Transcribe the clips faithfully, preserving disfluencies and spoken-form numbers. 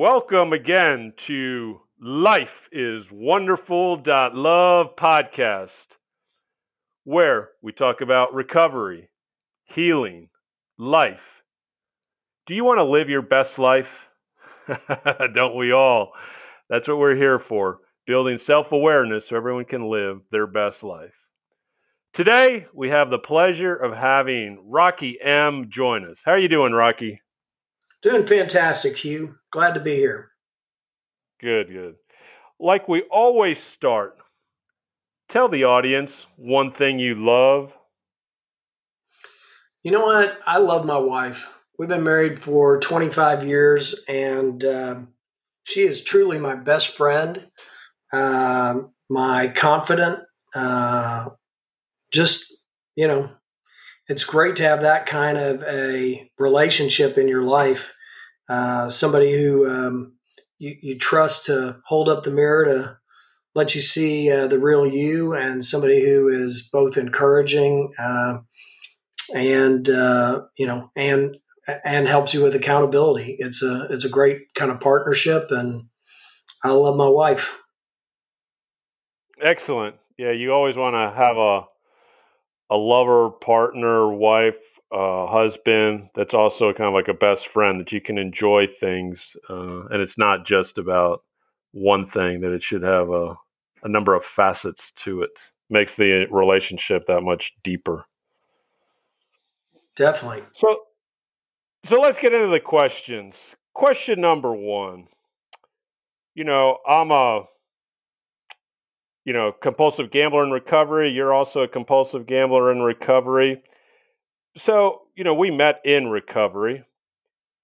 Welcome again to Life is Wonderful.Love podcast, where we talk about recovery, healing, life. Do you want to live your best life? Don't we all? That's what we're here for, building self-awareness so everyone can live their best life. Today, we have the pleasure of having Rocky M. join us. How are you doing, Rocky? Doing fantastic, Hugh. Glad to be here. Good, good. Like we always start, tell the audience one thing you love. You know what? I love my wife. We've been married for twenty-five years, and uh, she is truly my best friend, uh, my confidant. Uh, just, you know, it's great to have that kind of a relationship in your life. Uh, somebody who um, you, you trust to hold up the mirror to let you see uh, the real you, and somebody who is both encouraging uh, and uh, you know and and helps you with accountability. It's a it's a great kind of partnership, and I love my wife. Excellent. Yeah, you always want to have a a lover, partner, wife. Uh, husband that's also kind of like a best friend that you can enjoy things. Uh, and it's not just about one thing, that it should have a, a number of facets to it. Makes the relationship that much deeper. Definitely. So, so let's get into the questions. Question number one, you know, I'm a, you know, compulsive gambler in recovery. You're also a compulsive gambler in recovery. So, you know, we met in recovery.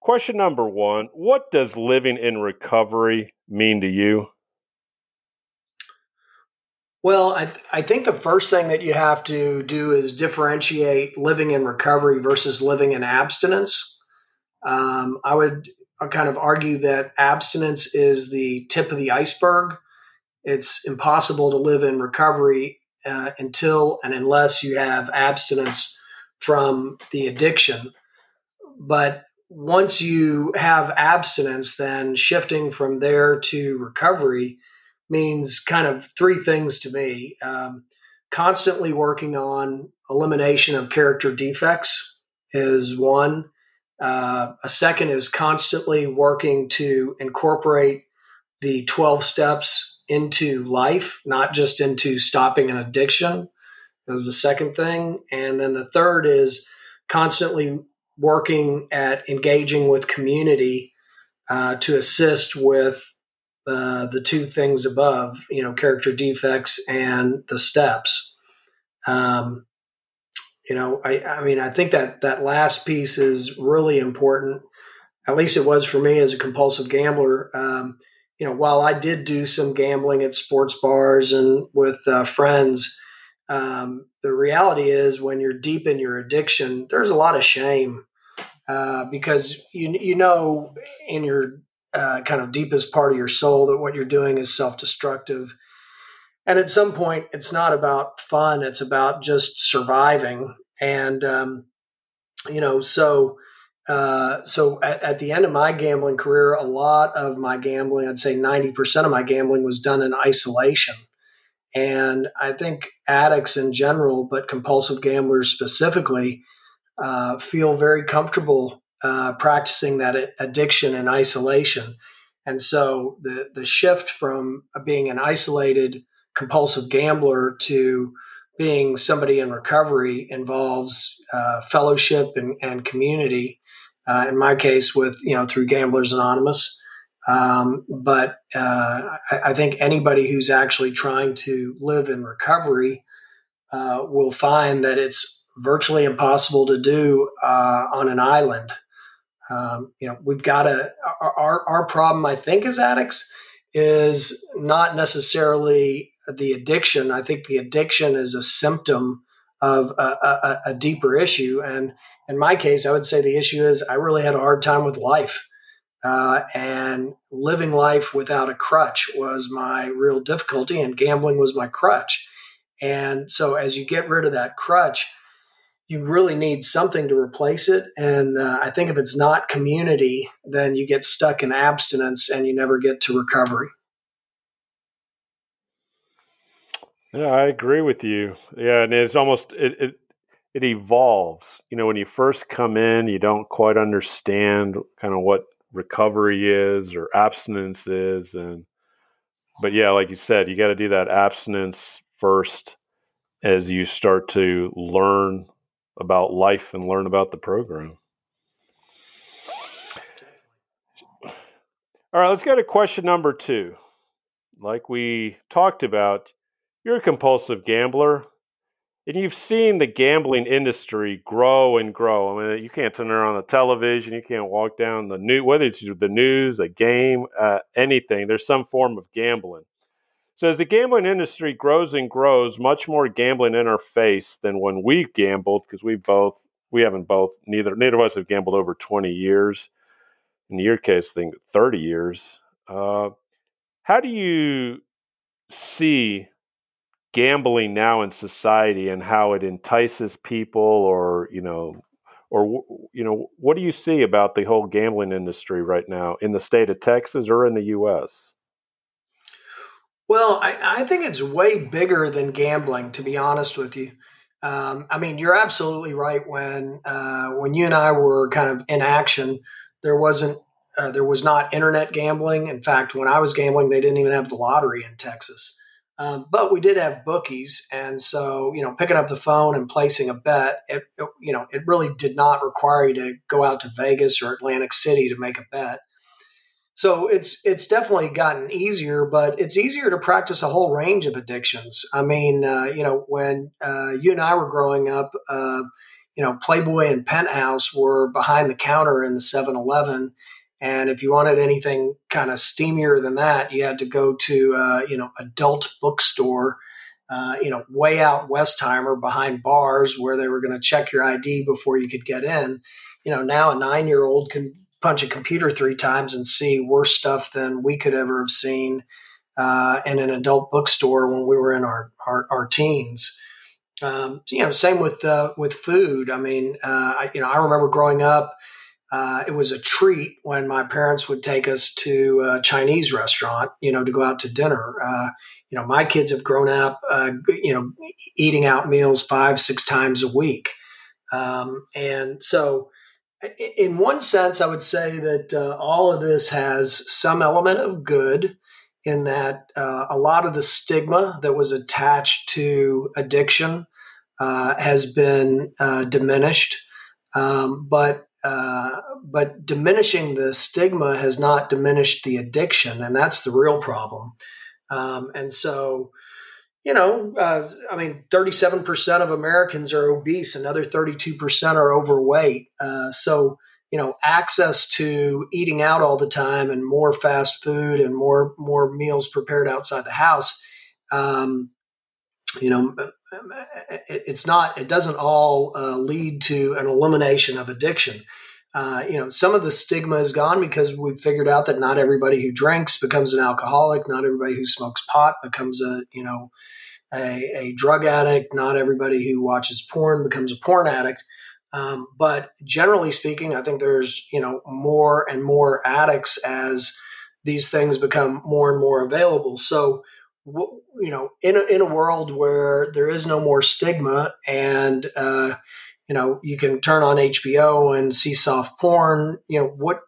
Question number one, what does living in recovery mean to you? Well, I, th- I think the first thing that you have to do is differentiate living in recovery versus living in abstinence. Um, I would kind of argue that abstinence is the tip of the iceberg. It's impossible to live in recovery uh, until and unless you have abstinence from the addiction. But once you have abstinence, then shifting from there to recovery means kind of three things to me. Um, constantly working on elimination of character defects is one. Uh, a second is constantly working to incorporate the twelve steps into life, not just into stopping an addiction. Is the second thing. And then the third is constantly working at engaging with community uh, to assist with uh, the two things above, you know, character defects and the steps. Um, you know, I, I mean, I think that that last piece is really important. At least it was for me as a compulsive gambler. Um, you know, while I did do some gambling at sports bars and with uh, friends, Um, the reality is when you're deep in your addiction, there's a lot of shame, uh, because you, you know, in your, uh, kind of deepest part of your soul that what you're doing is self-destructive. And at some point it's not about fun. It's about just surviving. And, um, you know, so, uh, so at, at the end of my gambling career, a lot of my gambling, I'd say ninety percent of my gambling was done in isolation. And I think addicts in general, but compulsive gamblers specifically, uh, feel very comfortable uh, practicing that addiction in isolation. And so the the shift from being an isolated compulsive gambler to being somebody in recovery involves uh, fellowship and, and community. Uh, in my case, with you know through Gamblers Anonymous. Um, but, uh, I, I think anybody who's actually trying to live in recovery, uh, will find that it's virtually impossible to do, uh, on an island. Um, you know, we've got to, our, our problem, I think, as addicts is not necessarily the addiction. I think the addiction is a symptom of a, a, a deeper issue. And in my case, I would say the issue is I really had a hard time with life. Uh, and living life without a crutch was my real difficulty, and gambling was my crutch. And so as you get rid of that crutch, you really need something to replace it. And uh, I think if it's not community, then you get stuck in abstinence and you never get to recovery. Yeah, I agree with you. Yeah, and it's almost, it, it it evolves. You know, when you first come in, you don't quite understand kind of what recovery is or abstinence is. and But yeah, like you said, you got to do that abstinence first as you start to learn about life and learn about the program. All right, let's go to question number two. Like we talked about, you're a compulsive gambler, and you've seen the gambling industry grow and grow. I mean, you can't turn on the television, you can't walk down the new, whether it's the news, a game, uh, anything. There's some form of gambling. So as the gambling industry grows and grows, much more gambling in our face than when we gambled, because we both, we haven't both, neither neither of us have gambled over twenty years. In your case, I think thirty years. Uh, how do you see gambling now in society and how it entices people, or, you know, or, you know, what do you see about the whole gambling industry right now in the state of Texas or in the U S? Well, I, I think it's way bigger than gambling, to be honest with you. Um, I mean, you're absolutely right. When, uh, when you and I were kind of in action, there wasn't, uh, there was not internet gambling. In fact, when I was gambling, they didn't even have the lottery in Texas. Um, but we did have bookies. And so, you know, picking up the phone and placing a bet, it, it, you know, it really did not require you to go out to Vegas or Atlantic City to make a bet. So it's it's definitely gotten easier, but it's easier to practice a whole range of addictions. I mean, uh, you know, when uh, you and I were growing up, uh, you know, Playboy and Penthouse were behind the counter in the seven eleven. And if you wanted anything kind of steamier than that, you had to go to, uh, you know, adult bookstore, uh, you know, way out Westheimer behind bars where they were going to check your I D before you could get in. You know, now a nine-year-old can punch a computer three times and see worse stuff than we could ever have seen uh, in an adult bookstore when we were in our, our, our teens. Um, you know, same with uh, with food. I mean, uh, I, you know, I remember growing up, Uh, it was a treat when my parents would take us to a Chinese restaurant, you know, to go out to dinner. Uh, you know, my kids have grown up, uh, you know, eating out meals five, six times a week. Um, and so in one sense, I would say that uh, all of this has some element of good in that uh, a lot of the stigma that was attached to addiction uh, has been uh, diminished. Um, but Uh, but diminishing the stigma has not diminished the addiction, and that's the real problem. Um, and so, you know, uh, I mean, thirty-seven percent of Americans are obese, another thirty-two percent are overweight. Uh, so, you know, access to eating out all the time and more fast food and more, more meals prepared outside the house, um, you know, it's not, it doesn't all uh, lead to an elimination of addiction. Uh, you know, some of the stigma is gone because we've figured out that not everybody who drinks becomes an alcoholic. Not everybody who smokes pot becomes a, you know, a, a drug addict. Not everybody who watches porn becomes a porn addict. Um, but generally speaking, I think there's, you know, more and more addicts as these things become more and more available. So, you know, in a, in a world where there is no more stigma and, uh, you know, you can turn on H B O and see soft porn, you know, what,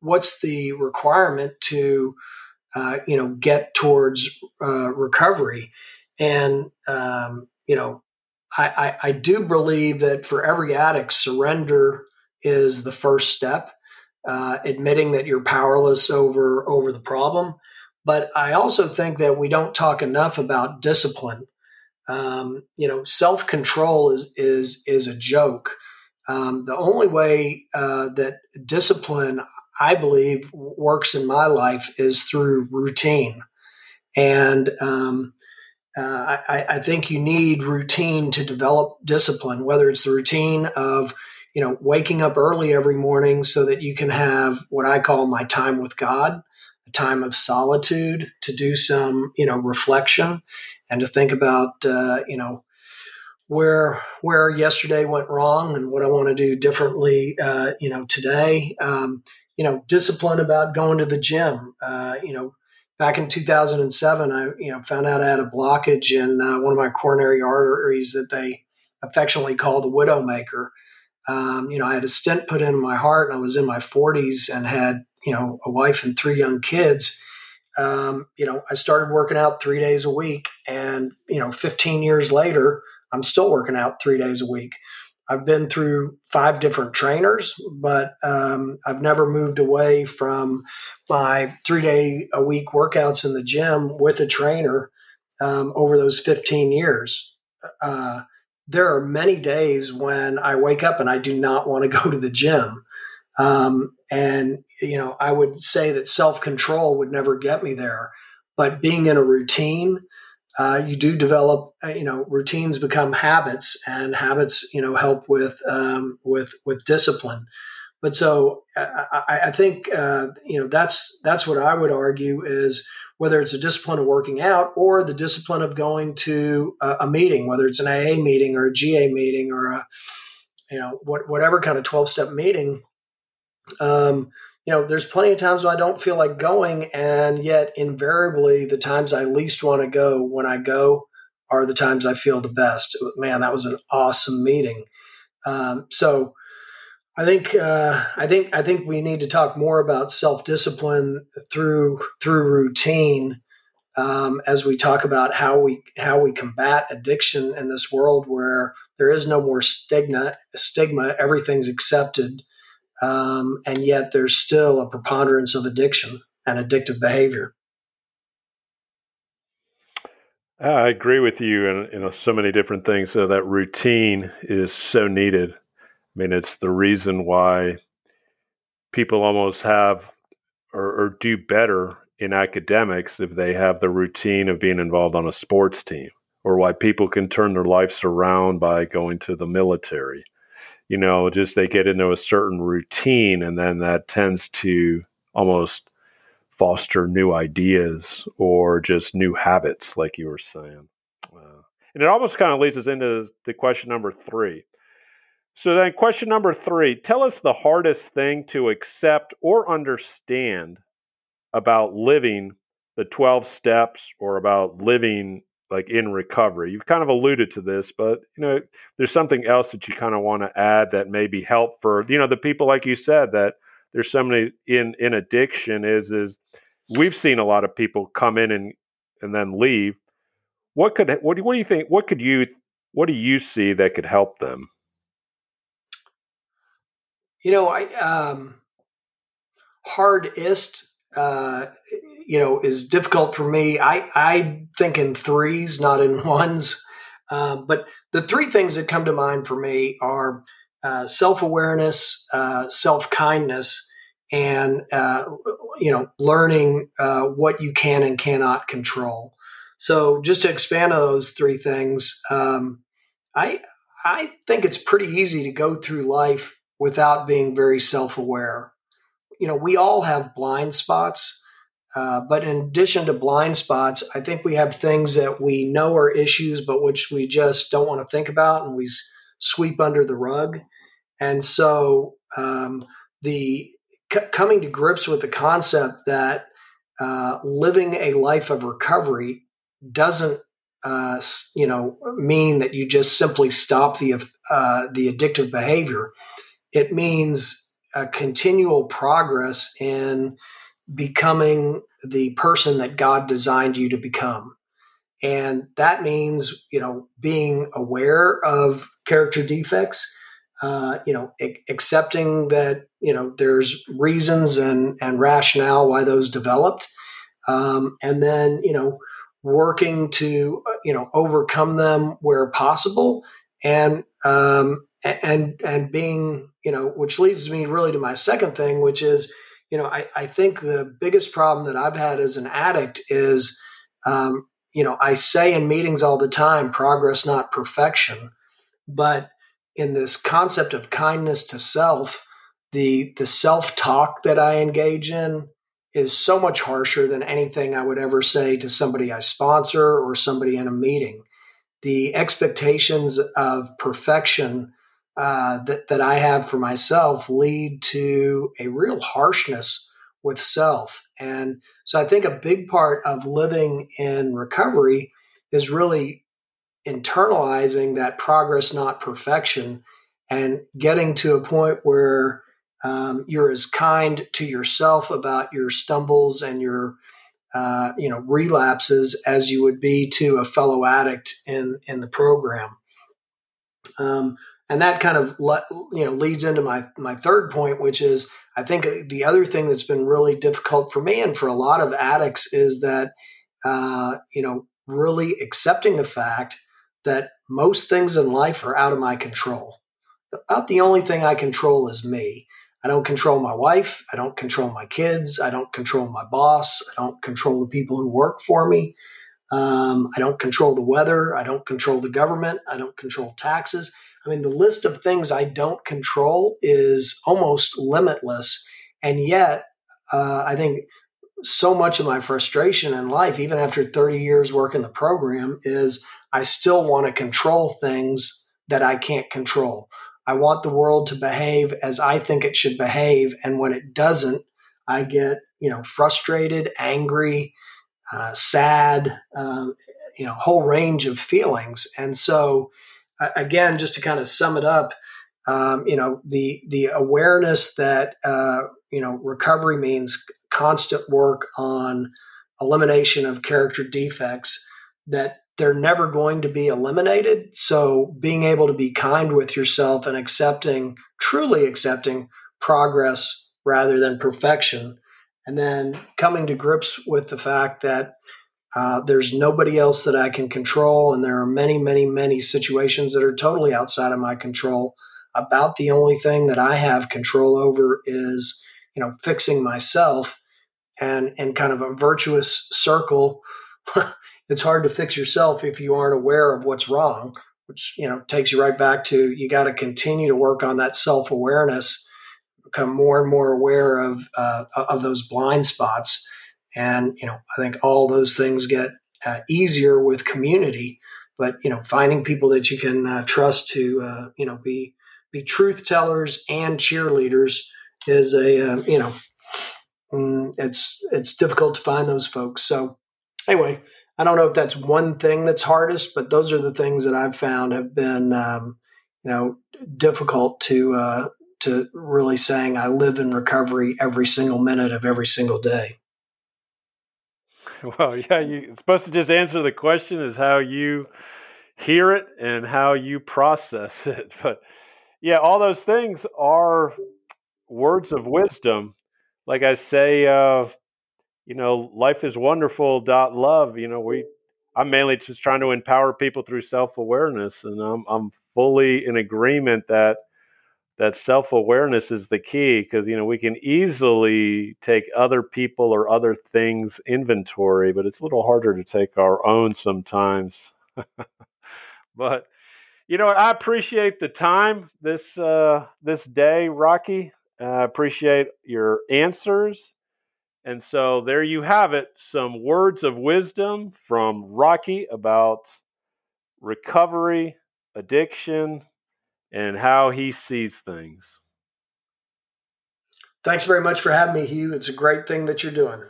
what's the requirement to, uh, you know, get towards, uh, recovery? And, um, you know, I, I, I do believe that for every addict, surrender is the first step, uh, admitting that you're powerless over, over the problem. But I also think that we don't talk enough about discipline. Um, you know, self-control is is is a joke. Um, the only way uh, that discipline, I believe, works in my life is through routine. And um, uh, I, I think you need routine to develop discipline, whether it's the routine of, you know, waking up early every morning so that you can have what I call my time with God, time of solitude to do some, you know, reflection and to think about, uh, you know, where where yesterday went wrong and what I want to do differently, uh, you know, today. Um, you know, discipline about going to the gym. Uh, you know, back in two thousand seven, I you know found out I had a blockage in uh, one of my coronary arteries that they affectionately call the widowmaker. Um, you know, I had a stent put in my heart, and I was in my forties and had you know a wife and three young kids. Um, you know, I started working out three days a week, and you know, fifteen years later, I'm still working out three days a week. I've been through five different trainers, but um, I've never moved away from my three-day-a-week workouts in the gym with a trainer um, over those fifteen years. Uh, there are many days when I wake up and I do not want to go to the gym. Um, and, you know, I would say that self-control would never get me there. But being in a routine, Uh, you do develop, you know, routines become habits, and habits, you know, help with um, with with discipline. But so I, I think, uh, you know, that's that's what I would argue is whether it's a discipline of working out or the discipline of going to a, a meeting, whether it's an A A meeting or a G A meeting or, a, you know, what, whatever kind of twelve-step meeting. Um You know, there's plenty of times when I don't feel like going, and yet invariably the times I least want to go when I go are the times I feel the best. Man, that was an awesome meeting. Um, so I think uh, I think I think we need to talk more about self-discipline through through routine um, as we talk about how we how we combat addiction in this world where there is no more stigma stigma. Everything's accepted. Um, and yet there's still a preponderance of addiction and addictive behavior. I agree with you in, in so many different things. So that routine is so needed. I mean, it's the reason why people almost have or, or do better in academics if they have the routine of being involved on a sports team, or why people can turn their lives around by going to the military. You know, just they get into a certain routine, and then that tends to almost foster new ideas or just new habits, like you were saying. Uh, and it almost kind of leads us into the question number three. So then question number three, tell us the hardest thing to accept or understand about living the twelve steps or about living like in recovery. You've kind of alluded to this, but you know, there's something else that you kind of want to add that may be help for, you know, the people, like you said, that there's so many in, in addiction is, is we've seen a lot of people come in and, and then leave. What could, what do, what do you think? What could you, what do you see that could help them? You know, I, um, hardest, uh, you know, is difficult for me. I, I think in threes, not in ones. Uh, but the three things that come to mind for me are uh, self-awareness, uh, self-kindness, and, uh, you know, learning uh, what you can and cannot control. So just to expand on those three things, um, I, I think it's pretty easy to go through life without being very self-aware. You know, we all have blind spots. Uh, but in addition to blind spots, I think we have things that we know are issues, but which we just don't want to think about and we sweep under the rug. And so um, the c- coming to grips with the concept that uh, living a life of recovery doesn't, uh, you know, mean that you just simply stop the uh, the addictive behavior. It means a continual progress in becoming the person that God designed you to become. And that means, you know, being aware of character defects, uh, you know, a- accepting that, you know, there's reasons and, and rationale why those developed. Um, and then, you know, working to, you know, overcome them where possible and, um, and, and being, you know, which leads me really to my second thing, which is, you know, I, I think the biggest problem that I've had as an addict is, um, you know, I say in meetings all the time, progress, not perfection. But in this concept of kindness to self, the the self-talk that I engage in is so much harsher than anything I would ever say to somebody I sponsor or somebody in a meeting. the expectations of perfection uh, that, that I have for myself lead to a real harshness with self. And so I think a big part of living in recovery is really internalizing that progress, not perfection, and getting to a point where um, you're as kind to yourself about your stumbles and your Uh, you know, relapses as you would be to a fellow addict in, in the program. Um, and that kind of, le- you know, leads into my, my third point, which is, I think the other thing that's been really difficult for me and for a lot of addicts is that, uh, you know, really accepting the fact that most things in life are out of my control. About the only thing I control is me. I don't control my wife. I don't control my kids. I don't control my boss. I don't control the people who work for me. Um, I don't control the weather. I don't control the government. I don't control taxes. I mean, the list of things I don't control is almost limitless. And yet, uh, I think so much of my frustration in life, even after thirty years working the program, is I still want to control things that I can't control. I want the world to behave as I think it should behave. And when it doesn't, I get, you know, frustrated, angry, uh, sad, um, you know, whole range of feelings. And so uh, again, just to kind of sum it up, um, you know, the, the awareness that, uh, you know, recovery means constant work on elimination of character defects that they're never going to be eliminated. So being able to be kind with yourself and accepting, truly accepting progress rather than perfection. And then coming to grips with the fact that uh, there's nobody else that I can control. And there are many, many, many situations that are totally outside of my control. About the only thing that I have control over is, you know, fixing myself, and, and kind of a virtuous circle. It's hard to fix yourself if you aren't aware of what's wrong, which, you know, takes you right back to, you got to continue to work on that self-awareness, become more and more aware of, uh, of those blind spots. And, you know, I think all those things get uh, easier with community, but, you know, finding people that you can uh, trust to, uh, you know, be, be truth tellers and cheerleaders is a, uh, you know, mm, it's, it's difficult to find those folks. So anyway, I don't know if that's one thing that's hardest, but those are the things that I've found have been, um, you know, difficult to uh, to really saying I live in recovery every single minute of every single day. Well, yeah, you're supposed to just answer the question is how you hear it and how you process it. But yeah, all those things are words of wisdom. Like I say, uh, you know, life is wonderful dot love. You know, we, I'm mainly just trying to empower people through self-awareness, and I'm, I'm fully in agreement that, that self-awareness is the key, because, you know, we can easily take other people or other things inventory, but it's a little harder to take our own sometimes. But, you know, I appreciate the time this, uh, this day, Rocky. I appreciate your answers. And so there you have it, some words of wisdom from Rocky about recovery, addiction, and how he sees things. Thanks very much for having me, Hugh. It's a great thing that you're doing.